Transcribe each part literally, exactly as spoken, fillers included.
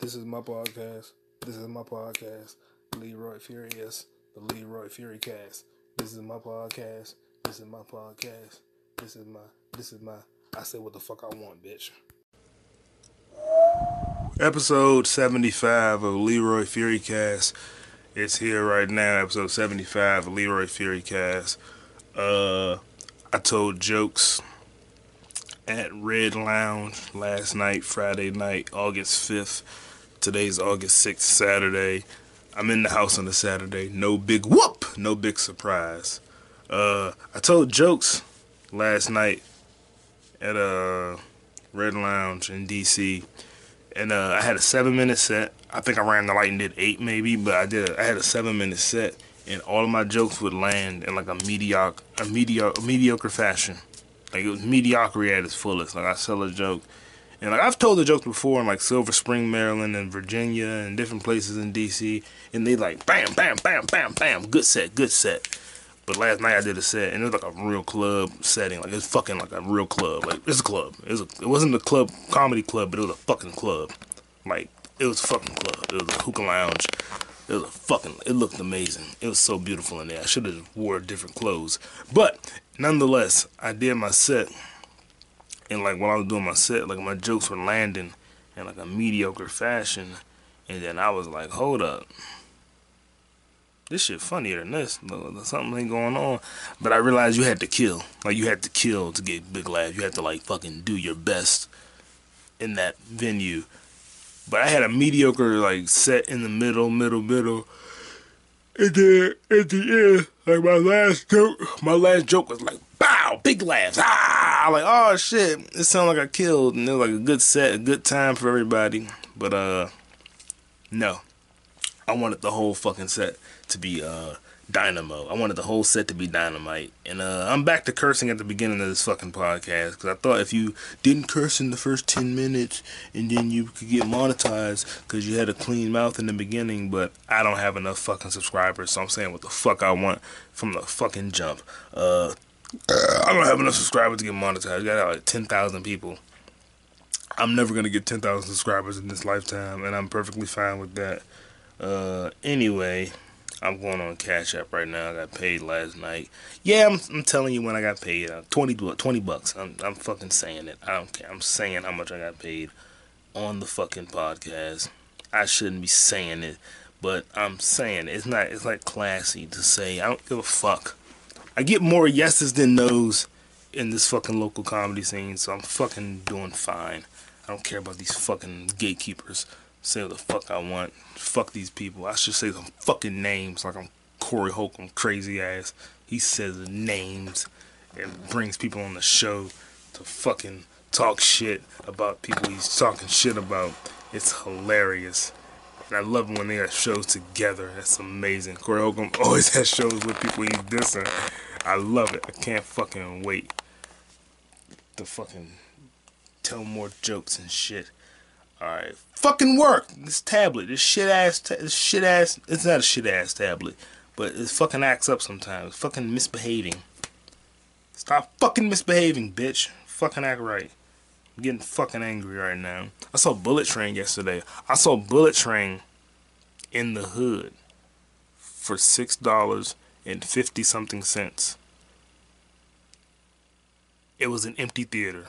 This is my podcast. This is my podcast. Leroy Furious. The Leroy Fury Cast. This is my podcast. This is my podcast. This is my. This is my. I say what the fuck I want, bitch. Episode seventy-five of Leroy Fury Cast. It's here right now. Episode seventy-five of Leroy Fury Cast. Uh, I told jokes at Red Lounge last night, Friday night, August fifth. Today's August sixth, Saturday. I'm in the house on a Saturday. No big whoop. No big surprise. Uh, I told jokes last night at uh, Red Lounge in D C. And uh, I had a seven-minute set. I think I ran the light and did eight maybe. But I did. A, I had a seven-minute set. And all of my jokes would land in like a mediocre, a mediocre, a mediocre fashion. Like, it was mediocrity at its fullest. Like, I sell a joke. And, like, I've told the jokes before in, like, Silver Spring, Maryland, and Virginia, and different places in D C. And they, like, bam, bam, bam, bam, bam. Good set, good set. But last night I did a set, and it was, like, a real club setting. Like, it was fucking, like, a real club. Like, it's a club. It, was a, it wasn't a club, comedy club, but it was a fucking club. Like, it was a fucking club. It was a hookah lounge. It was a fucking, it looked amazing. It was so beautiful in there. I should have wore different clothes. But nonetheless, I did my set, and like while I was doing my set, like my jokes were landing in like a mediocre fashion, and then I was like, hold up, this shit funnier than this. Something ain't going on. But I realized you had to kill, like you had to kill to get big laughs. You had to like fucking do your best in that venue. But I had a mediocre like set in the middle, middle, middle. And then at the end, like my last joke, my last joke was like, "Bow, big laughs!" Ah, like, oh shit, it sounded like I killed, and it was like a good set, a good time for everybody. But uh, no, I wanted the whole fucking set to be uh dynamo. I wanted the whole set to be dynamite. And uh, I'm back to cursing at the beginning of this fucking podcast because I thought if you didn't curse in the first ten minutes, and then you could get monetized because you had a clean mouth in the beginning. But I don't have enough fucking subscribers, so I'm saying what the fuck I want from the fucking jump. Uh, I don't have enough subscribers to get monetized. I got like ten thousand people. I'm never gonna get ten thousand subscribers in this lifetime, and I'm perfectly fine with that. Uh, anyway. I'm going on Cash App right now. I got paid last night. Yeah, I'm, I'm telling you when I got paid. Uh, twenty bucks. I'm I'm fucking saying it. I don't care. I'm saying how much I got paid on the fucking podcast. I shouldn't be saying it, but I'm saying it. It's not. It's like classy to say. I don't give a fuck. I get more yeses than no's in this fucking local comedy scene, so I'm fucking doing fine. I don't care about these fucking gatekeepers. Say what the fuck I want. Fuck these people. I should say some fucking names like I'm Corey Holcomb, crazy ass. He says names and brings people on the show to fucking talk shit about people he's talking shit about. It's hilarious. And I love when they have shows together. That's amazing. Corey Holcomb always has shows with people he's dissing. I love it. I can't fucking wait to fucking tell more jokes and shit. Alright, fucking work! This tablet, this shit-ass, ta- this shit-ass, it's not a shit-ass tablet, but it fucking acts up sometimes. It's fucking misbehaving. Stop fucking misbehaving, bitch. Fucking act right. I'm getting fucking angry right now. I saw Bullet Train yesterday. I saw Bullet Train in the hood for six dollars and fifty something cents. It was an empty theater.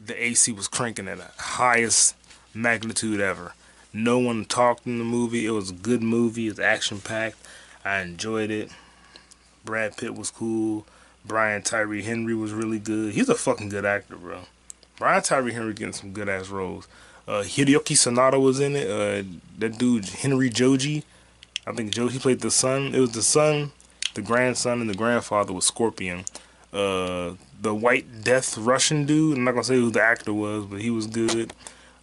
The A C was cranking at the highest magnitude ever. No one talked in the movie. It was a good movie. It was action-packed. I enjoyed it. Brad Pitt was cool. Brian Tyree Henry was really good. He's a fucking good actor, bro. Brian Tyree Henry getting some good-ass roles. Uh, Hiroki Sonata was in it. Uh, that dude, Henry Joji. I think Joji played the son. It was the son, the grandson, and the grandfather was Scorpion. Uh... The White Death Russian dude. I'm not going to say who the actor was, but he was good.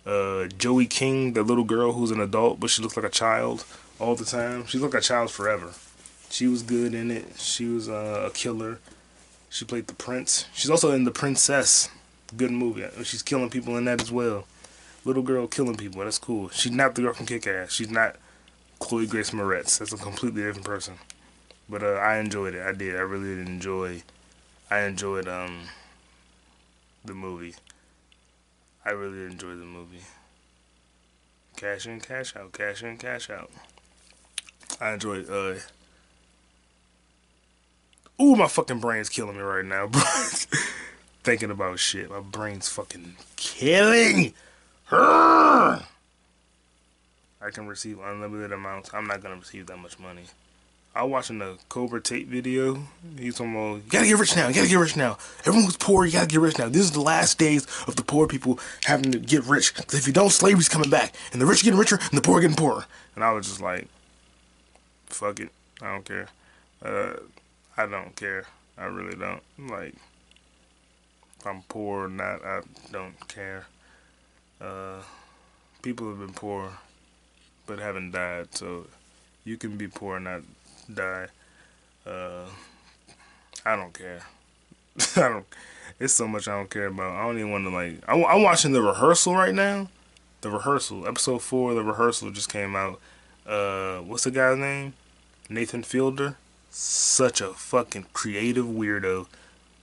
Uh, Joey King, the little girl who's an adult, but she looks like a child all the time. She looked like a child forever. She was good in it. She was uh, a killer. She played the prince. She's also in The Princess. Good movie. She's killing people in that as well. Little girl killing people. That's cool. She's not the girl from Kick-Ass. She's not Chloe Grace Moretz. That's a completely different person. But uh, I enjoyed it. I did. I really did enjoy I enjoyed um the movie. I really enjoyed the movie. Cash in, cash out, cash in, cash out. I enjoyed, uh... Ooh, my fucking brain's killing me right now, bro. Thinking about shit. My brain's fucking killing her. I can receive unlimited amounts. I'm not gonna receive that much money. I was watching the Cobra Tate video. He's talking about, you gotta get rich now, you gotta get rich now. Everyone was poor, you gotta get rich now. This is the last days of the poor people having to get rich. Because if you don't, slavery's coming back. And the rich are getting richer, and the poor are getting poorer. And I was just like, fuck it. I don't care. Uh, I don't care. I really don't. Like, if I'm poor or not, I don't care. Uh, people have been poor, but haven't died. So, you can be poor and not die. Uh, I don't care. I don't. It's so much I don't care about. I don't even want to, like. I, I'm watching The Rehearsal right now. The Rehearsal, episode four. The Rehearsal just came out. Uh, what's the guy's name? Nathan Fielder. Such a fucking creative weirdo.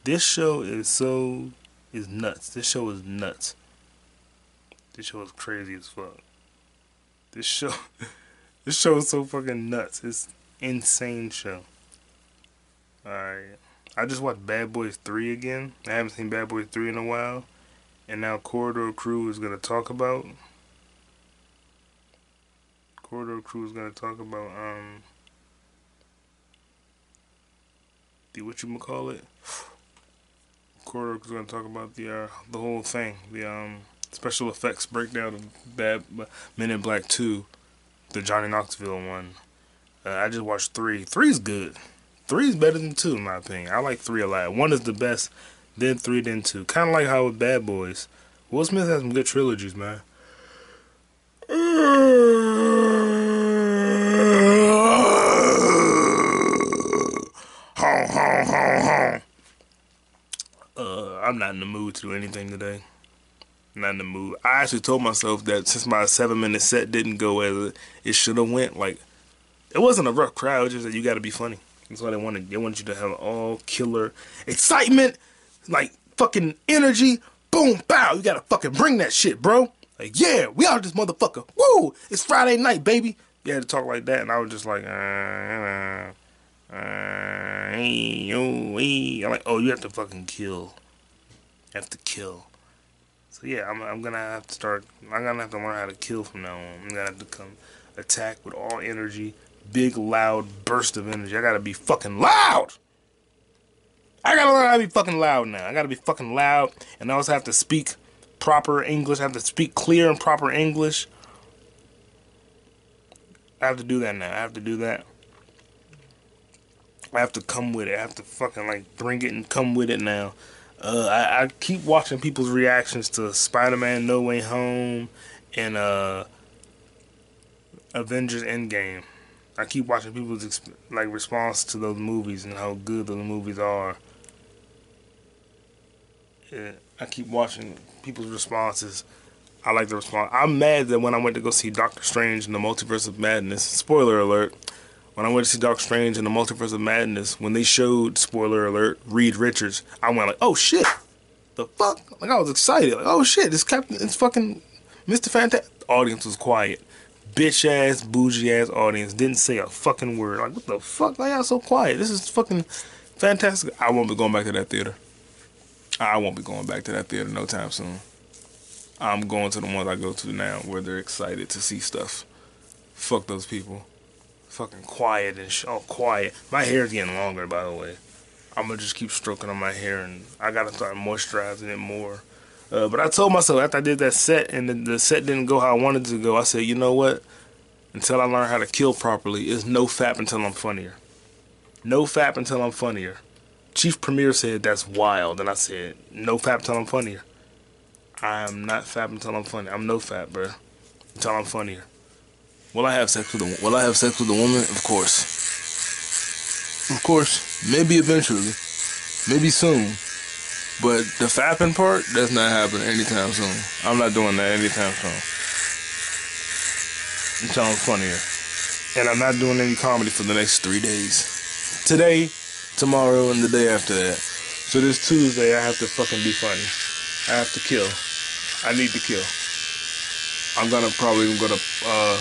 This show is so is nuts. This show is nuts. This show is crazy as fuck. This show. This show is so fucking nuts. It's insane show. Alright. I just watched Bad Boys three again. I haven't seen Bad Boys three in a while. And now Corridor Crew is going to talk about. Corridor Crew is going to talk about, um. The whatchamacallit. Corridor Crew is going to talk about the, uh, the whole thing. The, um, special effects breakdown of Bad Men in Black two. The Johnny Knoxville one. Uh, I just watched three. Three's good. Three's better than two, in my opinion. I like three a lot. One is the best, then three, then two. Kind of like how with Bad Boys. Will Smith has some good trilogies, man. Uh, I'm not in the mood to do anything today. Not in the mood. I actually told myself that since my seven-minute set didn't go as it should have went, like, it wasn't a rough crowd, just that you got to be funny. That's why they wanted. They want you to have all killer excitement, like fucking energy. Boom, bow. You got to fucking bring that shit, bro. Like, yeah, we out this motherfucker. Woo, it's Friday night, baby. You had to talk like that, and I was just like, uh, uh, uh, hey, oh, hey. I'm like, oh, you have to fucking kill. You have to kill. So yeah, I'm, I'm gonna have to start. I'm gonna have to learn how to kill from now on. I'm gonna have to come attack with all energy, big loud burst of energy. I gotta be fucking loud. I gotta learn how to be fucking loud now. I gotta be fucking loud, and I also have to speak proper English. I have to speak clear and proper English. I have to do that now. I have to do that. I have to come with it. I have to fucking like bring it and come with it now. Uh, I, I keep watching people's reactions to Spider-Man No Way Home and uh, Avengers Endgame. I keep watching people's exp like response to those movies and how good those movies are. Yeah, I keep watching people's responses. I like the response. I'm mad that when I went to go see Doctor Strange in the Multiverse of Madness, spoiler alert, when I went to see Doctor Strange in the Multiverse of Madness, when they showed, spoiler alert, Reed Richards, I went like, oh shit, the fuck? Like, I was excited. Like, oh shit, this Captain, it's fucking Mister Fantastic. The audience was quiet. Bitch ass, bougie ass audience. Didn't say a fucking word. Like, what the fuck? Like, I was so quiet. This is fucking fantastic. I won't be going back to that theater. I won't be going back to that theater no time soon. I'm going to the ones I go to now where they're excited to see stuff. Fuck those people. Fucking quiet and sh all quiet. My hair's getting longer, by the way. I'm gonna just keep stroking on my hair, and I gotta start moisturizing it more. Uh, but I told myself after I did that set, and the, the set didn't go how I wanted to go, I said, you know what? Until I learn how to kill properly, it's no fap until I'm funnier. No fap until I'm funnier. Chief Premier said that's wild, and I said, no fap until I'm funnier. I am not fap until I'm funny. I'm no fap, bro. Until I'm funnier. Will I have sex with a Will I have sex with a woman? Of course, of course. Maybe eventually, maybe soon. But the fapping part, that's not happening anytime soon. I'm not doing that anytime soon. It sounds funnier, and I'm not doing any comedy for the next three days. Today, tomorrow, and the day after that. So this Tuesday, I have to fucking be funny. I have to kill. I need to kill. I'm gonna probably go to uh,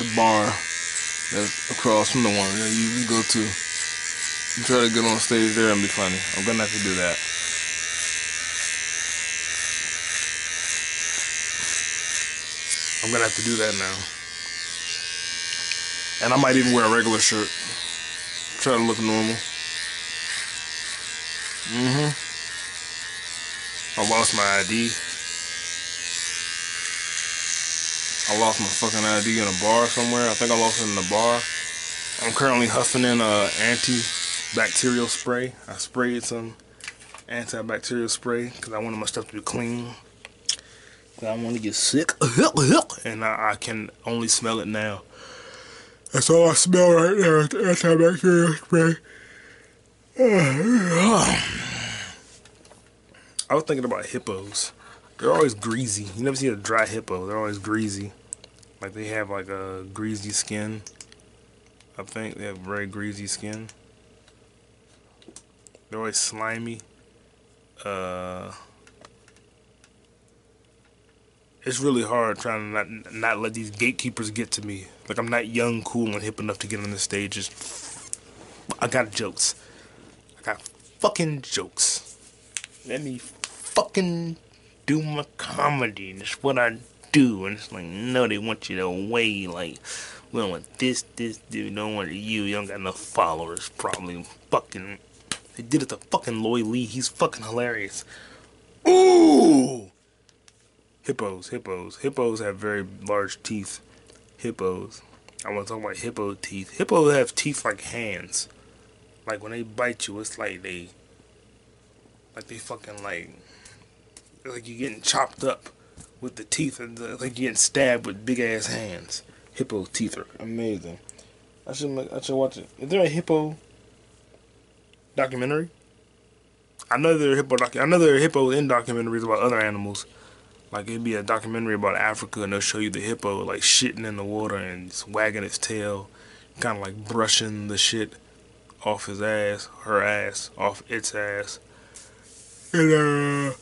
the bar that's across from the one that you usually go to and try to get on stage there and be funny. I'm gonna have to do that. I'm gonna have to do that now. And I might even wear a regular shirt. Try to look normal. Mm-hmm. I lost my I D. I lost my fucking I D in a bar somewhere. I think I lost it in a bar. I'm currently huffing in uh, antibacterial spray. I sprayed some antibacterial spray because I wanted my stuff to be clean. I want to get sick. And I, I can only smell it now. That's all I smell right now is antibacterial spray. I was thinking about hippos. They're always greasy. You never see a dry hippo. They're always greasy. Like they have like a greasy skin. I think they have very greasy skin. They're always slimy. Uh... It's really hard trying to not not let these gatekeepers get to me. Like I'm not young, cool, and hip enough to get on the stage. Just, I got jokes. I got fucking jokes. Let me fucking do my comedy. That's what I do. And it's like, no, they want you to weigh. Like, we don't want this, this, this. We don't want you. You don't got enough followers. Probably fucking. They did it to fucking Lloyd Lee. He's fucking hilarious. Ooh. Hippos, hippos, hippos have very large teeth. Hippos. I want to talk about hippo teeth. Hippos have teeth like hands. Like when they bite you, it's like they, like they fucking like, like you're getting chopped up with the teeth, and the, like you're getting stabbed with big ass hands. Hippo teeth are amazing. I should, I should watch it. Is there a hippo documentary? I know there are hippo doc. I know there are hippos in documentaries about other animals. Like, it'd be a documentary about Africa, and they'll show you the hippo, like, shitting in the water and just wagging its tail, kind of, like, brushing the shit off his ass, her ass, off its ass. And, uh,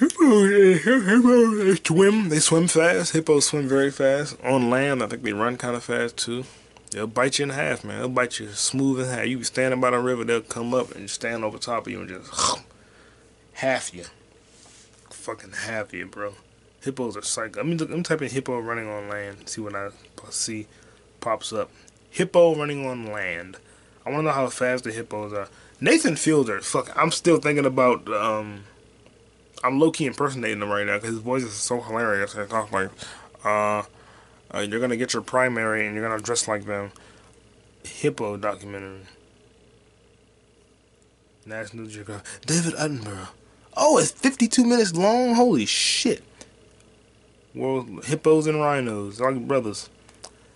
hippos, hippos, they swim, they swim fast. Hippos swim very fast. On land, I think they run kind of fast, too. They'll bite you in half, man. They'll bite you smooth in half. You be standing by the river, they'll come up and stand over top of you and just half you. Fucking happy, bro. Hippos are psycho. Let me look, let me type in hippo running on land. See what I see pops up. Hippo running on land. I want to know how fast the hippos are. Nathan Fielder. Fuck. I'm still thinking about. Um, I'm low key impersonating him right now because his voice is so hilarious. I talk like, uh, uh, you're gonna get your primary and you're gonna dress like them. Hippo documentary. National Geographic. David Attenborough. Oh, it's fifty-two minutes long? Holy shit. World, hippos and rhinos. They're like brothers.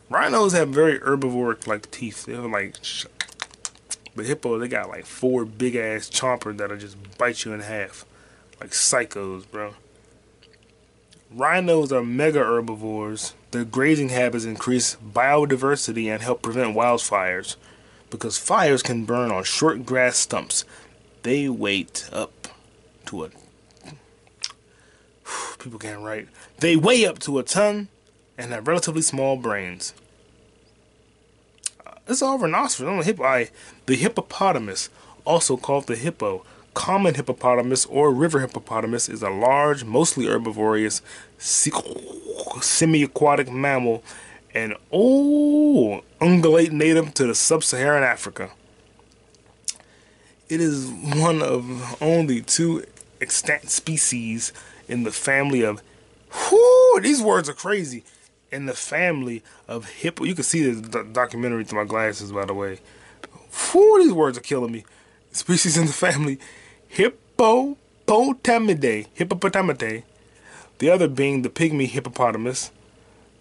Rhinos have very herbivoric-like teeth. They have like... But hippos, they got like four big-ass chompers that'll just bite you in half. Like psychos, bro. Rhinos are mega herbivores. Their grazing habits increase biodiversity and help prevent wildfires. Because fires can burn on short grass stumps. They wait up. To a, people can't write. They weigh up to a ton and have relatively small brains. Uh, it's all rhinoceros. I'm a hippo. I, the hippopotamus, also called the hippo, common hippopotamus or river hippopotamus, is a large, mostly herbivorous, semi-aquatic mammal, and oh, ungulate native to the sub-Saharan Africa. It is one of only two extant species in the family of, whoo, these words are crazy, in the family of hippo. You can see the documentary through my glasses, by the way. Whoo, these words are killing me. Species in the family Hippopotamidae. Hippopotamidae. The other being the pygmy hippopotamus.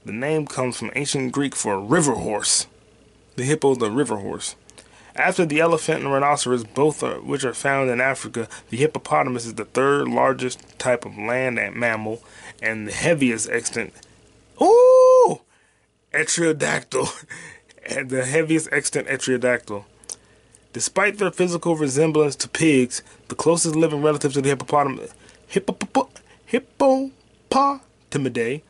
The name comes from ancient Greek for river horse. The hippo is the river horse. After the elephant and rhinoceros, both are, which are found in Africa, the hippopotamus is the third largest type of land mammal and the heaviest extant. Ooh, Etiodactyl, the heaviest extant Etiodactyl. Despite their physical resemblance to pigs, the closest living relatives to the hippopotamus, hippopotamid,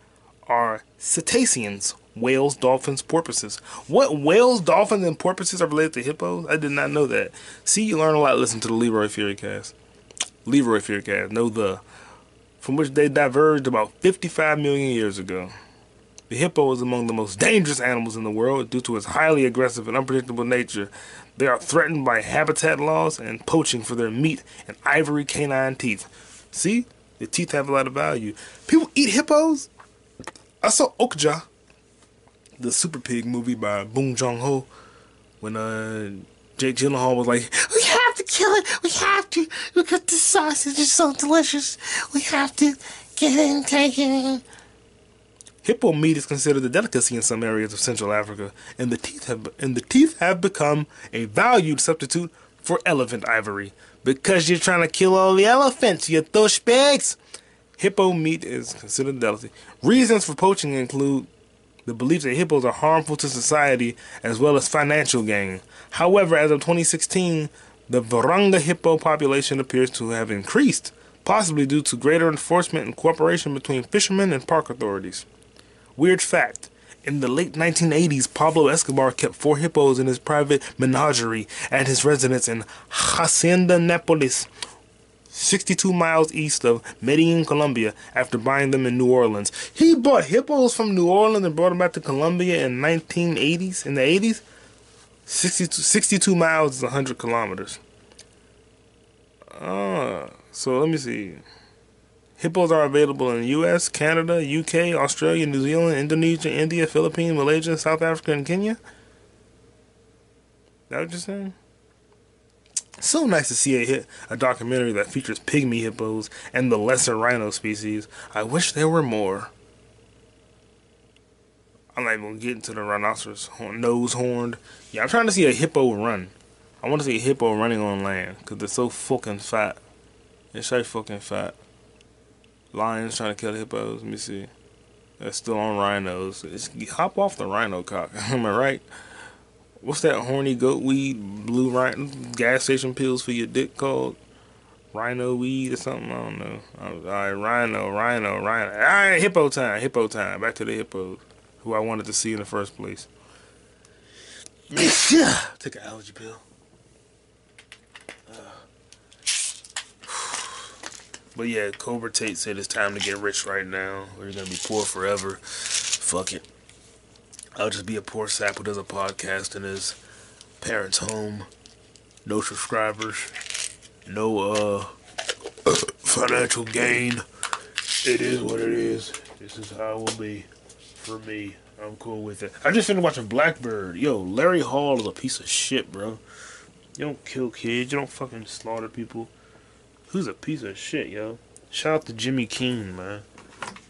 are cetaceans. Whales, dolphins, porpoises. What, whales, dolphins, and porpoises are related to hippos? I did not know that. See, you learn a lot. Listen to the Leroy Fury cast. Leroy Fury cast. Know the... From which they diverged about fifty-five million years ago. The hippo is among the most dangerous animals in the world due to its highly aggressive and unpredictable nature. They are threatened by habitat loss and poaching for their meat and ivory canine teeth. See? The teeth have a lot of value. People eat hippos? I saw Okja, the Super Pig movie by Bong Joon-ho, when uh, Jake Gyllenhaal was like, "We have to kill it! We have to! Because this sausage is so delicious! We have to get it and take it!" Hippo meat is considered a delicacy in some areas of Central Africa, and the teeth have and the teeth have become a valued substitute for elephant ivory. Because you're trying to kill all the elephants, you douchebags! Hippo meat is considered a delicacy. Reasons for poaching include the belief that hippos are harmful to society as well as financial gain. However, as of twenty sixteen, the Virunga hippo population appears to have increased, possibly due to greater enforcement and cooperation between fishermen and park authorities. Weird fact, in the late nineteen eighties, Pablo Escobar kept four hippos in his private menagerie at his residence in Hacienda Nápoles, sixty-two miles east of Medellin, Colombia, after buying them in New Orleans. He bought hippos from New Orleans and brought them back to Colombia in nineteen eighties, in the eighties? sixty-two, sixty-two miles is one hundred kilometers. Uh, so let me see. Hippos are available in the U S, Canada, U K, Australia, New Zealand, Indonesia, India, Philippines, Malaysia, South Africa, and Kenya. That what you're saying? So nice to see a hit, a documentary that features pygmy hippos and the lesser rhino species. I wish there were more. I'm not even going to get into the rhinoceros horn, nose horned. Yeah, I'm trying to see a hippo run. I want to see a hippo running on land because they're so fucking fat. They're so fucking fat. Lions trying to kill hippos. Let me see. That's still on rhinos. It's, hop off the rhino cock. Am I right? What's that horny goat weed, blue rhino, gas station pills for your dick called? Rhino weed or something? I don't know. All right, rhino, rhino, rhino. All right, hippo time, hippo time. Back to the hippos, who I wanted to see in the first place. Take an allergy pill. But yeah, Cobra Tate said it's time to get rich right now. We're going to be poor forever. Fuck it. I'll just be a poor sap who does a podcast in his parents' home. No subscribers. No uh, financial gain. It is what it is. This is how it will be for me. I'm cool with it. I just finished watching Blackbird. Yo, Larry Hall is a piece of shit, bro. You don't kill kids. You don't fucking slaughter people. Who's a piece of shit, yo? Shout out to Jimmy King, man.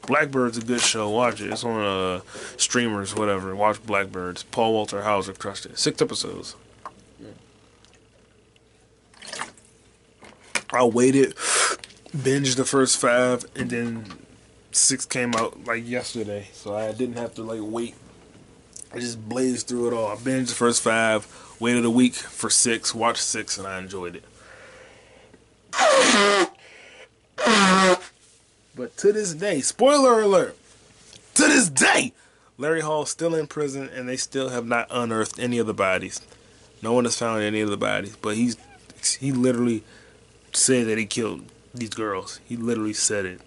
Blackbird's a good show. Watch it. It's on uh, streamers, whatever. Watch Blackbirds. Paul Walter Hauser crushed it. Six episodes. Yeah. I waited, binged the first five, and then six came out like yesterday. So I didn't have to like wait. I just blazed through it all. I binged the first five, waited a week for six, watched six, and I enjoyed it. But to this day, spoiler alert, to this day, Larry Hall is still in prison and they still have not unearthed any of the bodies. No one has found any of the bodies, but he's he literally said that he killed these girls. He literally said it.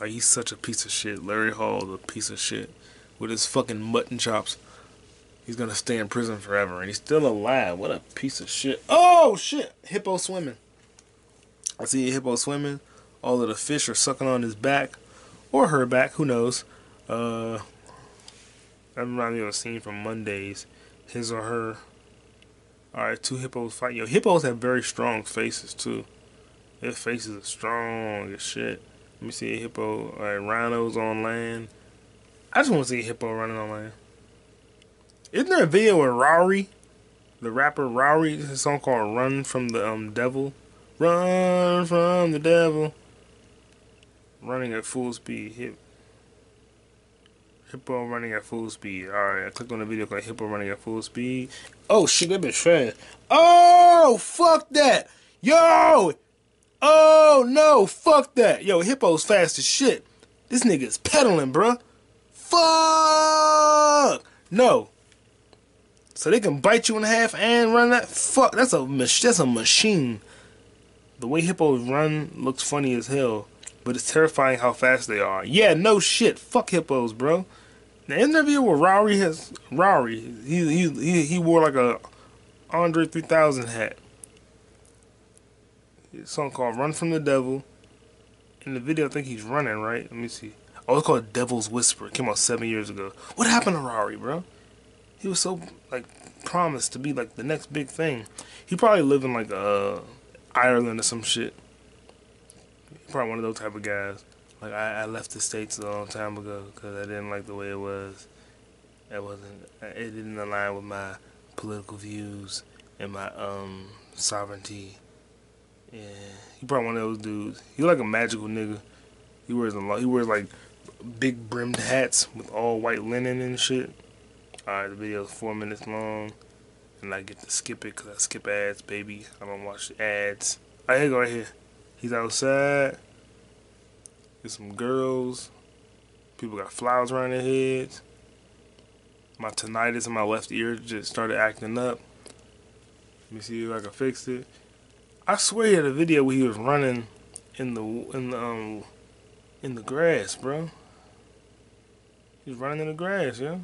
Like, he's such a piece of shit. Larry Hall is a piece of shit with his fucking mutton chops. He's gonna stay in prison forever and he's still alive. What a piece of shit. Oh shit, hippo swimming. I see a hippo swimming. All of the fish are sucking on his back. Or her back. Who knows? Uh, that reminds me of a scene from Mondays. His or her. Alright, two hippos fight. Yo, hippos have very strong faces, too. Their faces are strong as shit. Let me see a hippo. Alright, rhinos on land. I just want to see a hippo running on land. Isn't there a video with Rory? The rapper Rory. It's a song called Run from the um, Devil. Run from the devil. Running at full speed. Hip. Hippo running at full speed. Alright, I clicked on the video called Hippo running at full speed. Oh shit, that bitch fast. Oh, fuck that. Yo. Oh, no, fuck that. Yo, hippo's fast as shit. This nigga's pedaling, bruh. fuck no. So they can bite you in half and run that? Fuck, that's a, that's a machine. The way hippos run looks funny as hell, but it's terrifying how fast they are. Yeah, no shit. Fuck hippos, bro. The interview with Rory has... Rory, he, he, he wore like a Andre three thousand hat. It's a song called Run from the Devil. In the video, I think he's running, right? Let me see. Oh, it's called Devil's Whisper. It came out seven years ago. What happened to Rory, bro? He was so, like, promised to be, like, the next big thing. He probably lived in, like, uh, Ireland or some shit. Probably one of those type of guys. Like, I, I left the States a long time ago because I didn't like the way it was. It wasn't, it didn't align with my political views and my, um, sovereignty. Yeah, he probably one of those dudes. He like a magical nigga. He wears a lot, he wears, like, big brimmed hats with all white linen and shit. Alright, the video is four minutes long, and I get to skip it because I skip ads, baby. I don't watch ads. Alright, here you go, right here. He's outside. There's some girls. People got flowers around their heads. My tinnitus in my left ear just started acting up. Let me see if I can fix it. I swear he had a video where he was running in the in the um in the grass, bro. He's running in the grass, yeah.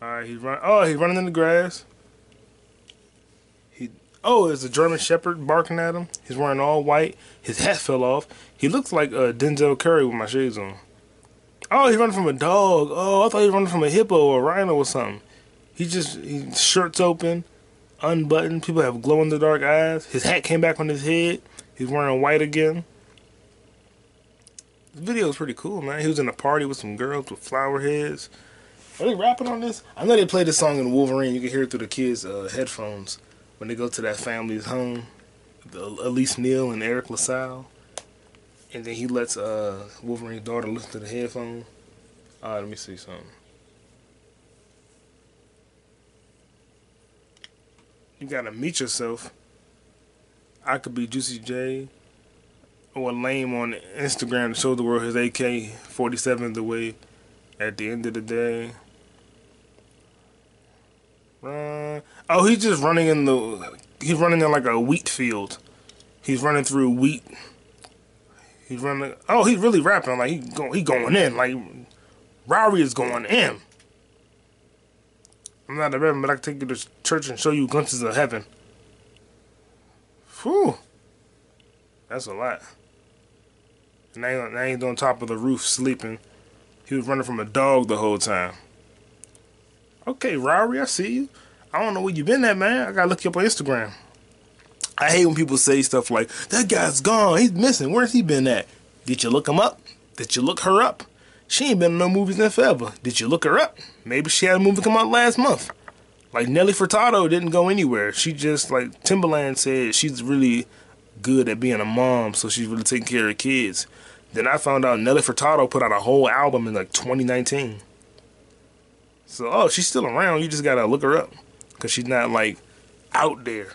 Alright, he's running. Oh, he's running in the grass. He oh, there's a German Shepherd barking at him. He's wearing all white. His hat fell off. He looks like uh, Denzel Curry with my shades on. Oh, he's running from a dog. Oh, I thought he was running from a hippo or a rhino or something. He just his shirt's open, unbuttoned. People have glow in the dark eyes. His hat came back on his head. He's wearing white again. This video is pretty cool, man. He was in a party with some girls with flower heads. Are they rapping on this? I know they played this song in Wolverine. You can hear it through the kids' uh, headphones when they go to that family's home. The, Elise Neal and Eric LaSalle. And then he lets uh, Wolverine's daughter listen to the headphone. All right, let me see something. You gotta meet yourself. I could be Juicy J or Lame on Instagram to show the world his A K forty-seven the way. At the end of the day, run. Oh, he's just running in the. He's running in like a wheat field. He's running through wheat. He's running. Oh, he's really rapping. Like he go, he going in. Like Rory is going in. I'm not a reverend, but I can take you to church and show you glimpses of heaven. Whew, that's a lot. And now, now he's on top of the roof sleeping. He was running from a dog the whole time. Okay, Rory, I see you. I don't know where you been at, man. I gotta look you up on Instagram. I hate when people say stuff like, that guy's gone, he's missing, where's he been at? Did you look him up? Did you look her up? She ain't been in no movies in forever. Did you look her up? Maybe she had a movie come out last month. Like, Nelly Furtado didn't go anywhere. She just, like Timbaland said, she's really good at being a mom, so she's really taking care of kids. Then I found out Nelly Furtado put out a whole album in like twenty nineteen. So, oh, she's still around. You just gotta look her up. Because she's not like out there.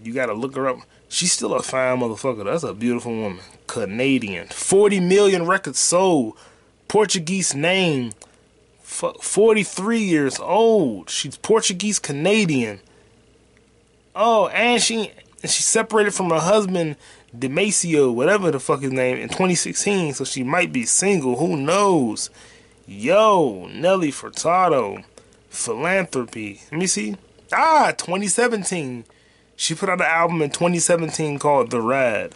You gotta look her up. She's still a fine motherfucker. That's a beautiful woman. Canadian. forty million records sold. Portuguese name. Fuck, forty-three years old. She's Portuguese Canadian. Oh, and she, she separated from her husband. Demasio, whatever the fuck his name, in twenty sixteen, so she might be single, who knows. Yo, Nelly Furtado, philanthropy, let me see, ah, twenty seventeen, she put out an album in twenty seventeen called The Ride.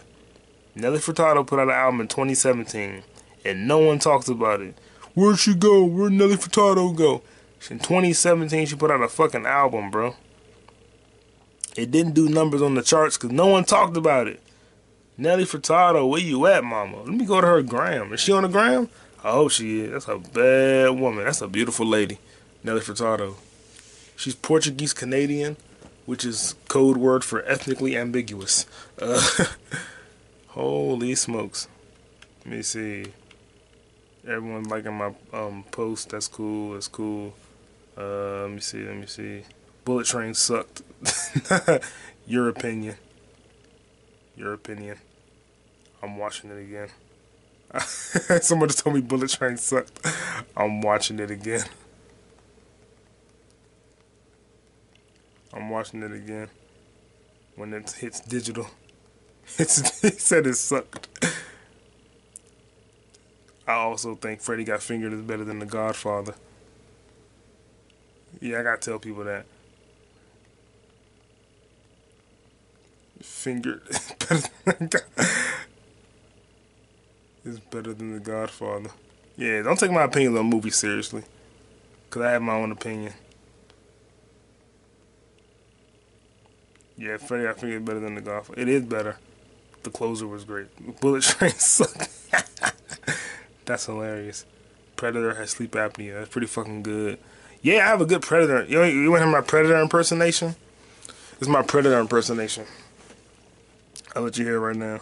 Nelly Furtado put out an album in twenty seventeen, and no one talks about it. Where'd she go, where'd Nelly Furtado go? In twenty seventeen, she put out a fucking album, bro. It didn't do numbers on the charts, because no one talked about it. Nelly Furtado, where you at, mama? Let me go to her gram. Is she on the gram? I hope she is. That's a bad woman. That's a beautiful lady, Nelly Furtado. She's Portuguese Canadian, which is code word for ethnically ambiguous. Uh, holy smokes. Let me see. Everyone liking my um, post. That's cool. That's cool. Uh, let me see. Let me see. Bullet Train sucked. Your opinion. Your opinion. I'm watching it again. Someone just told me Bullet Train sucked. I'm watching it again. I'm watching it again. When it hits digital. It's, it said it sucked. I also think Freddy Got Fingered is better than The Godfather. Yeah, I gotta tell people that. Fingered is better than The Godfather. It's better than The Godfather. Yeah, don't take my opinion on the movie seriously. Because I have my own opinion. Yeah, Freddy Got Fingered is better than The Godfather. It is better. The closer was great. Bullet Train sucked. That's hilarious. Predator has sleep apnea. That's pretty fucking good. Yeah, I have a good Predator. You, you want to hear my Predator impersonation? This is my Predator impersonation. I'll let you hear it right now.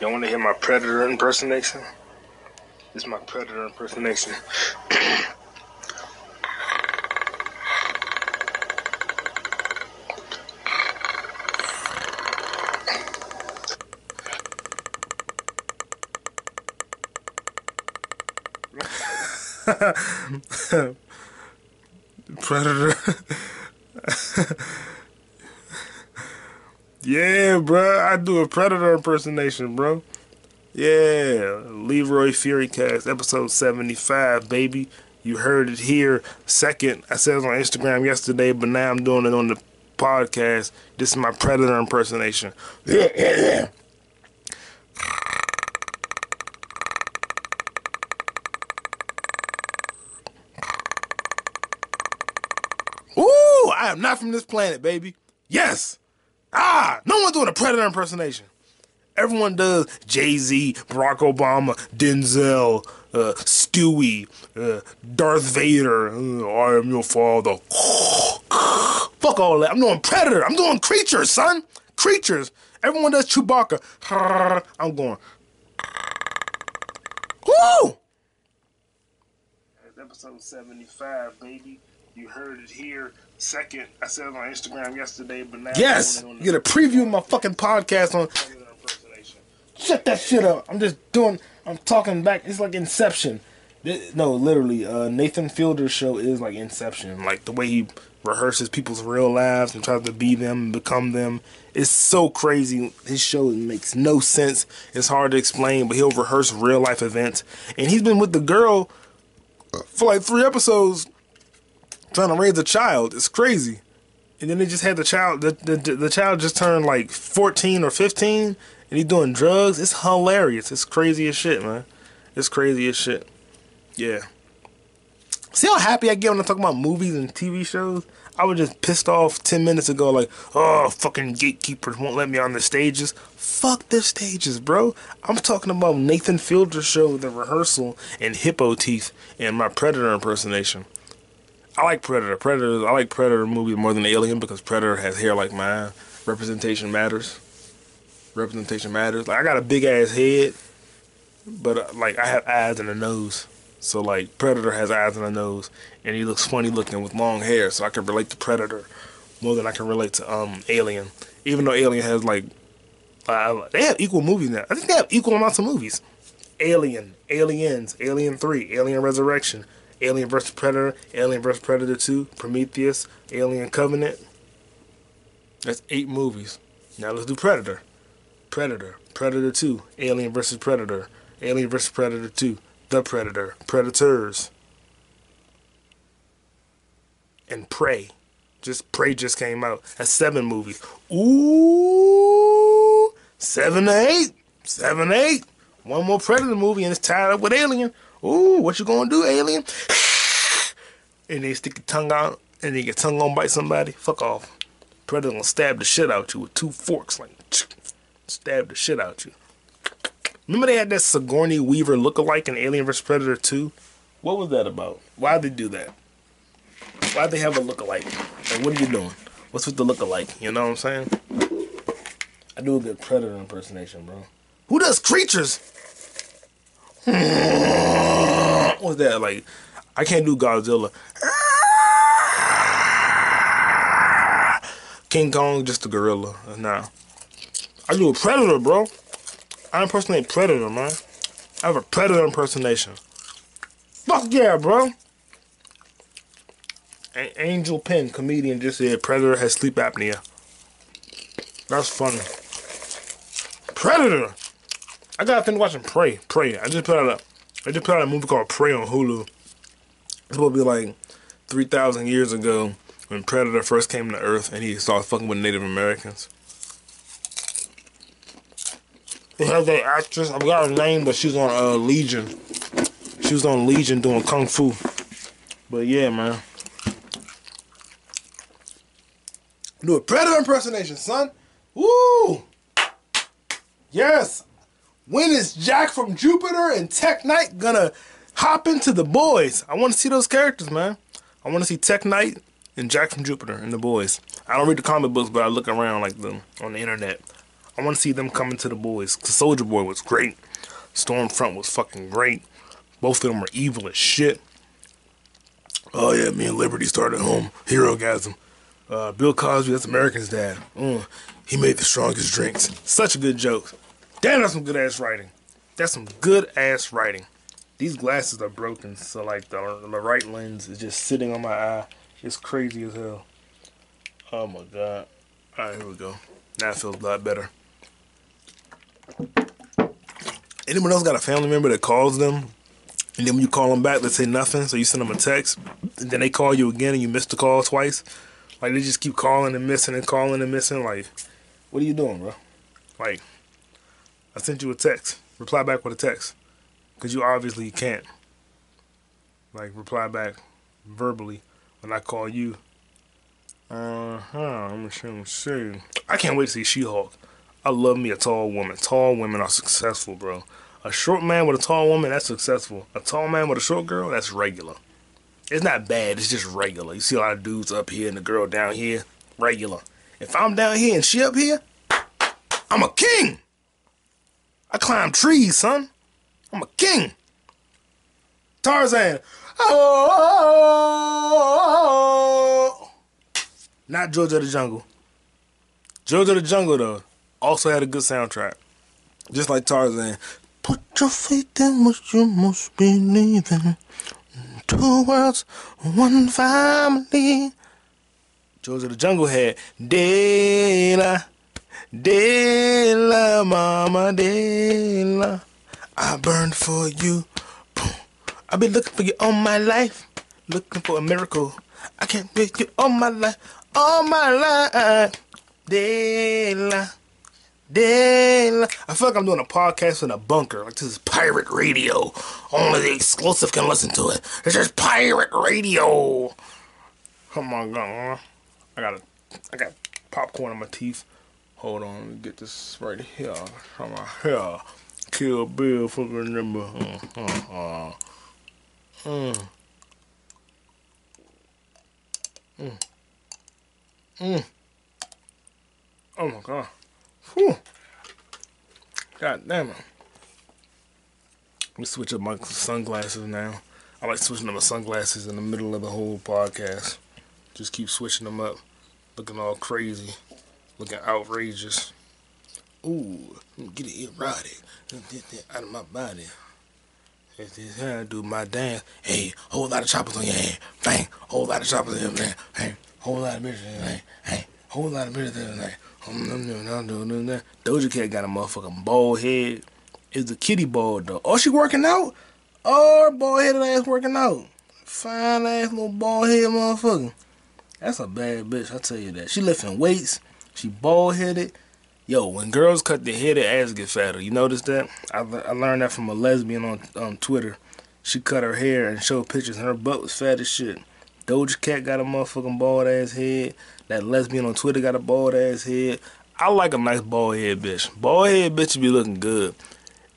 Y'all want to hear my Predator impersonation? This is my Predator impersonation. Predator. Yeah, bro, I do a Predator impersonation, bro. Yeah, Leroy Fury Cast, episode seventy-five, baby. You heard it here. Second, I said it on Instagram yesterday, but now I'm doing it on the podcast. This is my Predator impersonation. Yeah, yeah, yeah. I am not from this planet, baby. Yes. Ah, no one's doing a Predator impersonation. Everyone does Jay-Z, Barack Obama, Denzel, uh, Stewie, uh, Darth Vader. Uh, I am your father. Fuck all that. I'm doing Predator. I'm doing creatures, son. Creatures. Everyone does Chewbacca. I'm going. Woo! That's episode seventy-five, baby. You heard it here. Second, I said it on Instagram yesterday, but now... Yes! You get a preview of my fucking podcast on... Shut that shit up. I'm just doing... I'm talking back. It's like Inception. This, no, literally. Uh, Nathan Fielder's show is like Inception. Like, the way he rehearses people's real lives and tries to be them and become them. It's so crazy. His show makes no sense. It's hard to explain, but he'll rehearse real-life events. And he's been with the girl for like three episodes... trying to raise a child. It's crazy. And then they just had the child, the, the, the child just turned like fourteen or fifteen, and he's doing drugs. It's hilarious. It's crazy as shit, man. It's crazy as shit. Yeah. See how happy I get when I talk about movies and T V shows? I was just pissed off ten minutes ago, like, oh, fucking gatekeepers won't let me on the stages. Fuck their stages, bro. I'm talking about Nathan Fielder's show, The Rehearsal, and Hippo Teeth, and my Predator impersonation. I like Predator. Predator. I like Predator movies more than Alien because Predator has hair like mine. Representation matters. Representation matters. Like I got a big ass head, but uh, like I have eyes and a nose. So like Predator has eyes and a nose, and he looks funny looking with long hair. So I can relate to Predator more than I can relate to um Alien. Even though Alien has like uh, they have equal movies now. I think they have equal amounts of movies. Alien, Aliens, Alien three, Alien Resurrection. Alien vs Predator, Alien vs Predator two, Prometheus, Alien Covenant. That's eight movies. Now let's do Predator. Predator, Predator two, Alien vs Predator, Alien vs Predator two, The Predator, Predators. And Prey. Just Prey just came out. That's seven movies. Ooh! Seven to eight. Seven to eight. One more Predator movie and it's tied up with Alien. Ooh, what you gonna do, Alien? And they stick your tongue out, and then your tongue gonna bite somebody. Fuck off. Predator gonna stab the shit out you with two forks, like stab the shit out you. Remember they had that Sigourney Weaver lookalike in Alien versus. Predator two? What was that about? Why'd they do that? Why'd they have a lookalike? Like, what are you doing? What's with the lookalike? You know what I'm saying? I do a good Predator impersonation, bro. Who does creatures? What was that like? I can't do Godzilla. King Kong, just a gorilla. Nah, I do a Predator, bro. I impersonate Predator, man. I have a Predator impersonation. Fuck yeah, bro. An Angel Penn comedian just said Predator has sleep apnea. That's funny. Predator. I gotta finish watching Prey. Prey. I just put out a, I just put out a movie called Prey on Hulu. It's supposed to be like three thousand years ago when Predator first came to Earth and he started fucking with Native Americans. It has that actress. I forgot her name, but she was on uh, Legion. She was on Legion doing kung fu. But yeah, man. Do a Predator impersonation, son. Woo! Yes. When is Jack from Jupiter and Tech Knight gonna hop into The Boys? I want to see those characters, man. I want to see Tech Knight and Jack from Jupiter and The Boys. I don't read the comic books, but I look around like them on the internet. I want to see them coming to The Boys. Cause Soldier Boy was great. Stormfront was fucking great. Both of them were evil as shit. Oh yeah, me and Liberty started home. Hero gasm. Uh, Bill Cosby, that's American's dad. Mm, he made the strongest drinks. Such a good joke. Damn, that's some good ass writing. That's some good ass writing. These glasses are broken, so like the, the right lens is just sitting on my eye. It's crazy as hell. Oh my god. Alright, here we go. Now it feels a lot better. Anyone else got a family member that calls them? And then when you call them back, they say nothing, so you send them a text. And then they call you again and you miss the call twice. Like, they just keep calling and missing and calling and missing. Like, what are you doing, bro? Like, I sent you a text. Reply back with a text. Because you obviously can't. Like, reply back verbally when I call you. Uh-huh. I'm sure, I'm sure. I can't wait to see She-Hulk. I love me a tall woman. Tall women are successful, bro. A short man with a tall woman, that's successful. A tall man with a short girl, that's regular. It's not bad. It's just regular. You see a lot of dudes up here and the girl down here. Regular. If I'm down here and she up here, I'm a king. I climb trees, son. I'm a king. Tarzan. Oh. Not Georgia the Jungle. Georgia the Jungle, though, also had a good soundtrack. Just like Tarzan. Put your faith in what you must believe in. Two worlds, one family. Georgia the Jungle had De La, De La Mama De La. I burned for you. I've been looking for you all my life. Looking for a miracle. I can't get you all my life. All my life. De La, De La. I feel like I'm doing a podcast in a bunker. Like, this is pirate radio. Only the exclusive can listen to it. It's just pirate radio. Come on, God. I got I got popcorn on my teeth. Hold on, let me get this right here. Come on, here. Kill Bill, fucking number. Uh, uh, uh. Mm. Mm. Mm. Oh my God. Whew. God damn it. Let me switch up my sunglasses now. I like switching up my sunglasses in the middle of the whole podcast. Just keep switching them up. Looking all crazy. Looking outrageous. Ooh, let me get it erotic. Let me get that out of my body. That's just how I do my dance. Hey, whole lot of choppers on your hand. Bang. Whole lot of choppers on your hand. Hey, whole lot of bitches on your hand. Hey, whole lot of bitches on your hand. Doja Cat got a motherfucking bald head. Is the kitty bald though? Oh, she working out? Oh, bald headed ass working out. Fine ass little bald head motherfucker. That's a bad bitch, I tell you that. She lifting weights. She bald headed. Yo, when girls cut their hair, their ass get fatter. You notice that? I, I learned that from a lesbian on on Twitter. She cut her hair and showed pictures, and her butt was fat as shit. Doja Cat got a motherfucking bald ass head. That lesbian on Twitter got a bald ass head. I like a nice bald head bitch. Bald head bitch be looking good.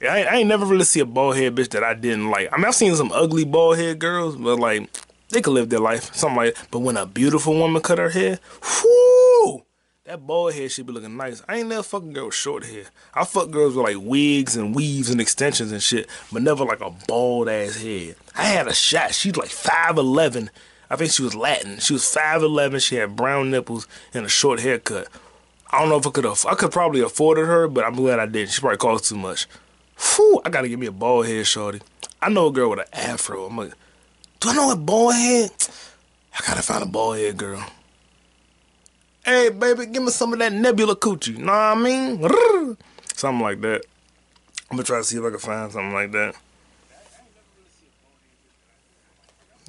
I, I ain't never really see a bald head bitch that I didn't like. I mean, I've seen some ugly bald head girls, but like, they could live their life. Something like that. But when a beautiful woman cut her hair, whoo, that bald head should be looking nice. I ain't never fucking girl with short hair. I fuck girls with like wigs and weaves and extensions and shit, but never like a bald ass head. I had a shot. She's like five eleven. I think she was Latin. She was five eleven. She had brown nipples and a short haircut. I don't know if I could have. I could probably afforded her, but I'm glad I didn't. She probably cost too much. Whew, I gotta give me a bald head, shorty. I know a girl with an afro. I'm like, do I know a bald head? I gotta find a bald head girl. Hey, baby, give me some of that Nebula coochie. Know what I mean? Something like that. I'm gonna try to see if I can find something like that.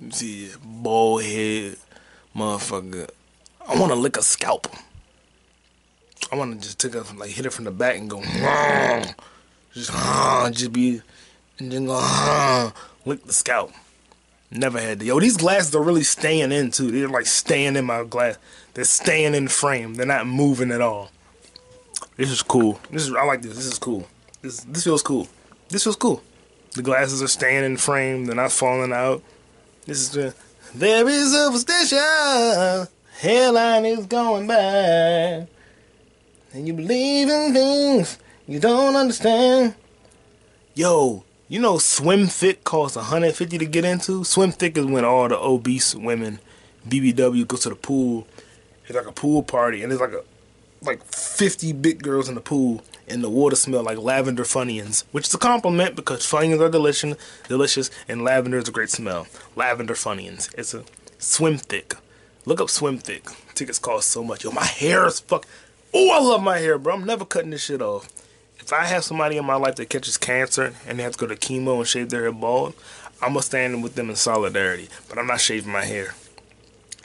You see, bald head motherfucker. I wanna lick a scalp. I wanna just take it, like hit it from the back and go, Rrr. just Rrr. just be, and then go Rrr. lick the scalp. Never had to. Yo, these glasses are really staying in too. They're like staying in my glass. They're staying in frame. They're not moving at all. This is cool. This is I like this. This is cool. This this feels cool. This feels cool. The glasses are staying in frame. They're not falling out. This is the there is superstition. Headline is going by. And you believe in things you don't understand. Yo, you know Swim Thick costs one hundred fifty dollars to get into? Swim Thick is when all the obese women, B B W, go to the pool. It's like a pool party, and there's like a like fifty big girls in the pool, and the water smells like lavender Funyuns, which is a compliment because Funyuns are delicious, delicious, and lavender is a great smell. Lavender Funyuns. It's a Swim Thick. Look up Swim Thick. Tickets cost so much. Yo, my hair is fuck. Oh, I love my hair, bro. I'm never cutting this shit off. If I have somebody in my life that catches cancer and they have to go to chemo and shave their hair bald, I'm going to stand with them in solidarity. But I'm not shaving my hair.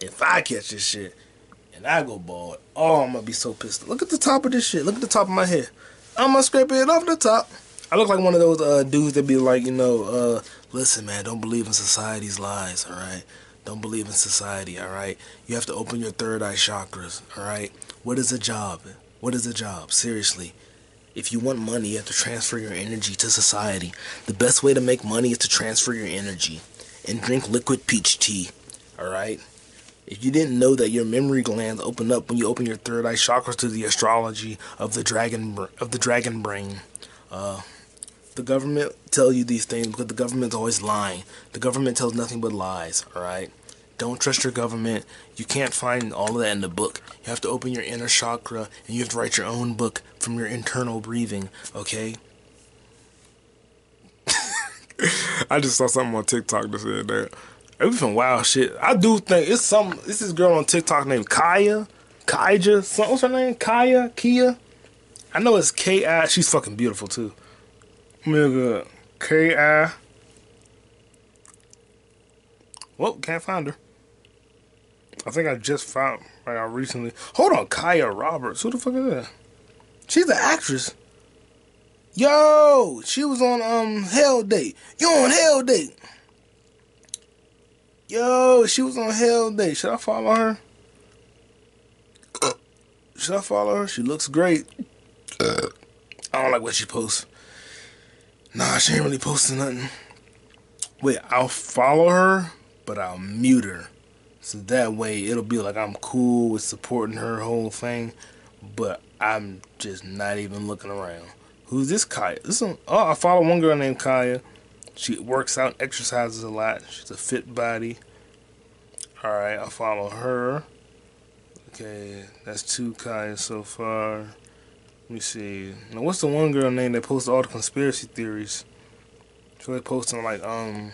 If I catch this shit and I go bald, oh, I'm going to be so pissed. Look at the top of this shit. Look at the top of my hair. I'm going to scrape it off the top. I look like one of those uh, dudes that be like, you know, uh, listen, man, don't believe in society's lies, all right? Don't believe in society, all right? You have to open your third eye chakras, all right? What is a job? What is a job? Seriously. If you want money, you have to transfer your energy to society. The best way to make money is to transfer your energy and drink liquid peach tea, all right? If you didn't know that your memory glands open up when you open your third eye chakras to the astrology of the dragon of the dragon brain, uh... the government tell you these things because the government's always lying. The government tells nothing but lies, all right? Don't trust your government. You can't find all of that in the book. You have to open your inner chakra, and you have to write your own book from your internal breathing, okay? I just saw something on TikTok that said that. It was some wild shit. I do think it's some. It's this girl on TikTok named Kaya. Kaija. Some, what's her name? Kaya? Kia? I know it's K I. She's fucking beautiful, too. Nigga, K I. Well, can't find her. I think I just found like I recently. Hold on, Kaya Roberts. Who the fuck is that? She's an actress. Yo, she was on um Hell Day. You on Hell Day? Yo, she was on Hell Day. Should I follow her? Should I follow her? She looks great. I don't like what she posts. Nah, she ain't really posting nothing. Wait, I'll follow her, but I'll mute her. So that way, it'll be like I'm cool with supporting her whole thing, but I'm just not even looking around. Who's this Kaya? This one, oh, I follow one girl named Kaya. She works out, exercises a lot. She's a fit body. All right, I'll follow her. Okay, that's two Kaya so far. Let me see. Now, what's the one girl name that posted all the conspiracy theories? She was posting like, um,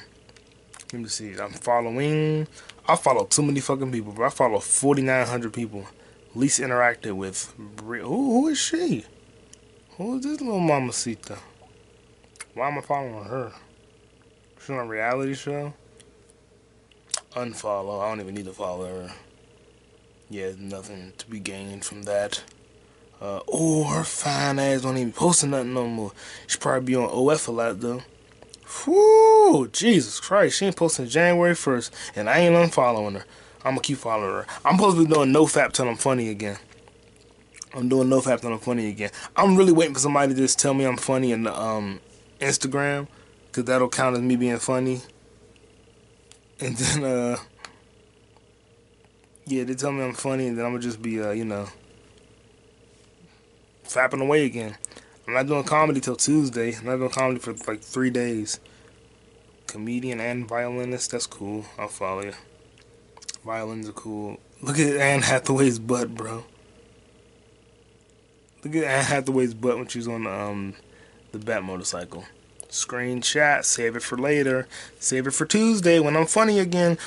let me see. I'm following. I follow too many fucking people, but I follow forty-nine hundred people. Least interacted with. Who, who is she? Who is this little mamacita? Why am I following her? She's on a reality show? Unfollow. I don't even need to follow her. Yeah, nothing to be gained from that. Uh, oh, her fine ass don't even post nothing no more. She probably be on O F a lot, though. Whoo, Jesus Christ. She ain't posting January first, and I ain't unfollowing her. I'm going to keep following her. I'm supposed to be doing no-fap till I'm funny again. I'm doing no-fap till I'm funny again. I'm really waiting for somebody to just tell me I'm funny in the, um, Instagram, because that'll count as me being funny. And then, uh, yeah, they tell me I'm funny, and then I'm going to just be, uh, you know... fapping away again. I'm not doing comedy till Tuesday. I'm not doing comedy for like three days. Comedian and violinist, that's cool. I'll follow you. Violins are cool. Look at Anne Hathaway's butt, bro. Look at Anne Hathaway's butt when she's on um, the Bat motorcycle. Screenshot. Save it for later. Save it for Tuesday when I'm funny again.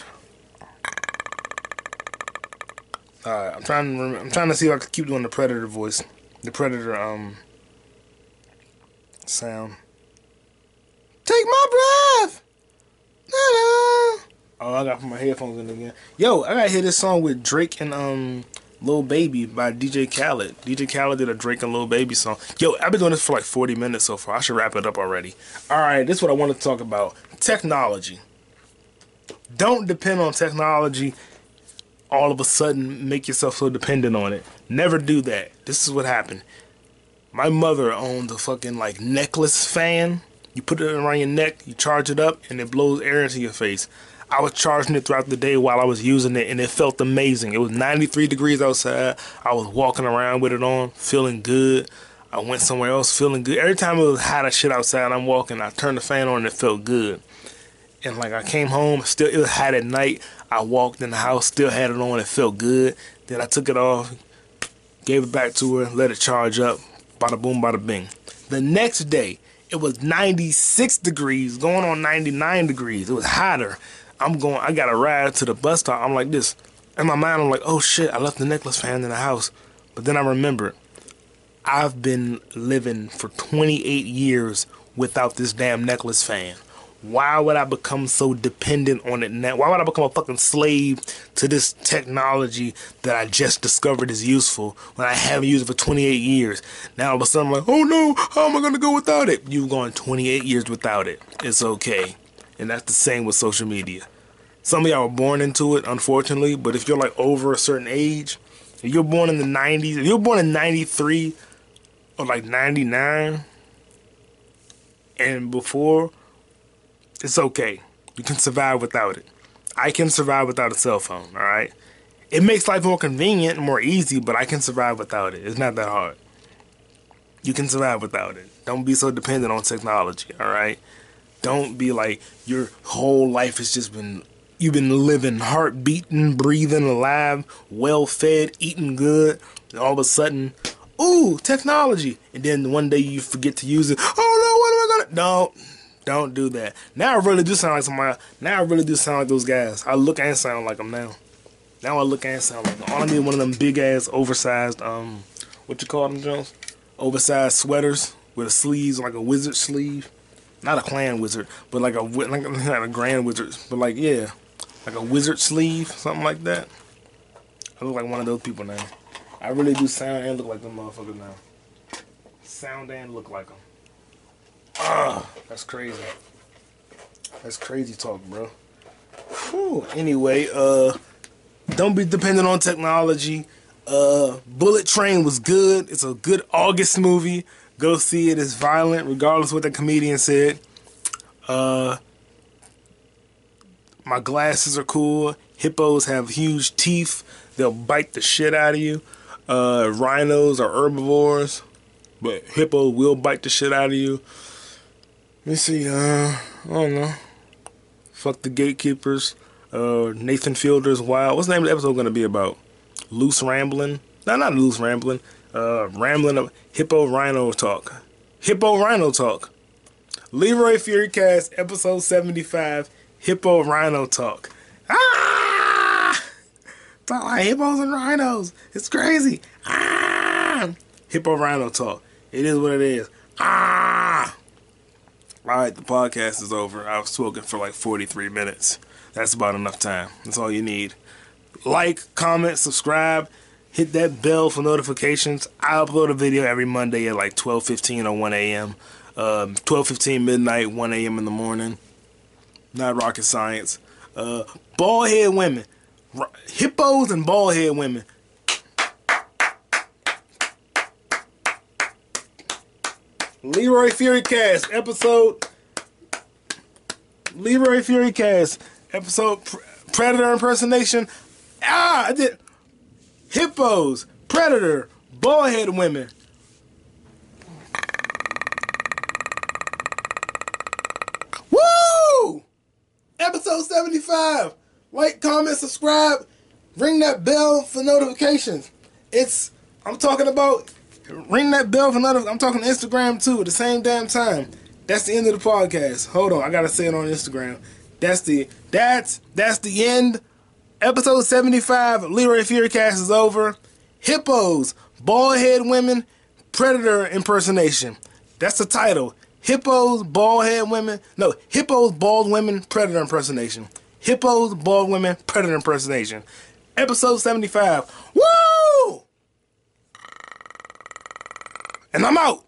Alright, I'm trying to remember, I'm trying to see if I can keep doing the Predator voice. The Predator um sound. Take my breath. Oh, I gotta put my headphones in again. Yo, I gotta hear this song with Drake and um Lil Baby by D J Khaled. D J Khaled did a Drake and Lil Baby song. Yo, I've been doing this for like forty minutes so far. I should wrap it up already. Alright, this is what I want to talk about. Technology. Don't depend on technology. All of a sudden make yourself so dependent on it. Never do that. This is what happened. My mother owned a fucking like necklace fan. You put it around your neck, you charge it up, and it blows air into your face. I was charging it throughout the day while I was using it, and it felt amazing. It was ninety-three degrees outside. I was walking around with it on, feeling good. I went somewhere else feeling good. Every time it was hot as shit outside, I'm walking, I turned the fan on, and it felt good. And like I came home, still it was hot at night. I walked in the house, still had it on, it felt good. Then I took it off, gave it back to her, let it charge up. Bada boom, bada bing. The next day, it was ninety-six degrees, going on ninety-nine degrees. It was hotter. I'm going, I got a ride to the bus stop. I'm like this. In my mind, I'm like, oh shit, I left the necklace fan in the house. But then I remembered, I've been living for twenty-eight years without this damn necklace fan. Why would I become so dependent on it now? Why would I become a fucking slave to this technology that I just discovered is useful when I haven't used it for twenty-eight years? Now all of a sudden I'm like, oh no, how am I going to go without it? You've gone twenty-eight years without it. It's okay. And that's the same with social media. Some of y'all were born into it, unfortunately, but if you're like over a certain age, if you're born in the nineties, if you're born in ninety-three or like ninety-nine and before, it's okay. You can survive without it. I can survive without a cell phone, all right? It makes life more convenient and more easy, but I can survive without it. It's not that hard. You can survive without it. Don't be so dependent on technology, all right? Don't be like your whole life has just been, you've been living, heart beating, breathing, alive, well fed, eating good. And all of a sudden, ooh, technology. And then one day you forget to use it. Oh no, what am I gonna? No, don't do that. Now I really do sound like somebody. Now I really do sound like those guys. I look and sound like them now. Now I look and sound like them. All I need is one of them big ass, oversized, um, what you call them, Jones? Oversized sweaters with a sleeves, like a wizard sleeve. Not a clan wizard, but like a like not a grand wizard, but like yeah, like a wizard sleeve, something like that. I look like one of those people now. I really do sound and look like them motherfuckers now. Sound and look like them. Ugh, that's crazy. That's crazy talk, bro. Whew. Anyway, uh, don't be dependent on technology. Uh, Bullet Train was good. It's a good August movie. Go see it. It's violent, regardless of what the comedian said. Uh, my glasses are cool. Hippos have huge teeth. They'll bite the shit out of you. Uh, rhinos are herbivores, but hippos will bite the shit out of you. Let me see. Uh, I don't know. Fuck the gatekeepers. Uh, Nathan Fielder's wild. What's the name of the episode going to be about? Loose Rambling? No, not Loose Rambling. Uh, rambling up Hippo Rhino Talk. Hippo Rhino Talk. Leroy Furycast, episode seventy-five, Hippo Rhino Talk. Ah! Talk like hippos and rhinos. It's crazy. Ah! Hippo Rhino Talk. It is what it is. Ah! Alright, the podcast is over. I've spoken for like forty-three minutes. That's about enough time. That's all you need. Like, comment, subscribe. Hit that bell for notifications. I upload a video every Monday at like twelve fifteen or one A M Um, twelve fifteen midnight, one A M in the morning. Not rocket science. Uh, bald head women. R hippos and bald head women. Leroy Furycast episode. Leroy Furycast episode. Pre Predator impersonation. Ah, I did. Hippos, Predator, bald-headed women. Woo! Episode seventy-five. Like, comment, subscribe. Ring that bell for notifications. It's, I'm talking about ring that bell for none of. I'm talking Instagram too at the same damn time. That's the end of the podcast. Hold on, I gotta say it on Instagram. That's the that's that's the end. Episode seventy-five of Leroy Fearcast is over. Hippos, bald head women, predator impersonation. That's the title. Hippos, bald head women. No, hippos, bald women, predator impersonation. Hippos, bald women, predator impersonation. Episode seventy-five. Woo! And I'm out.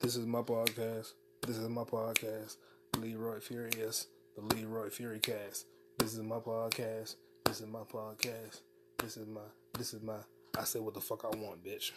This is my podcast. This is my podcast. Leroy Furious. The Leroy Furycast. This is my podcast. This is my podcast. This is my. This is my. I say what the fuck I want, bitch.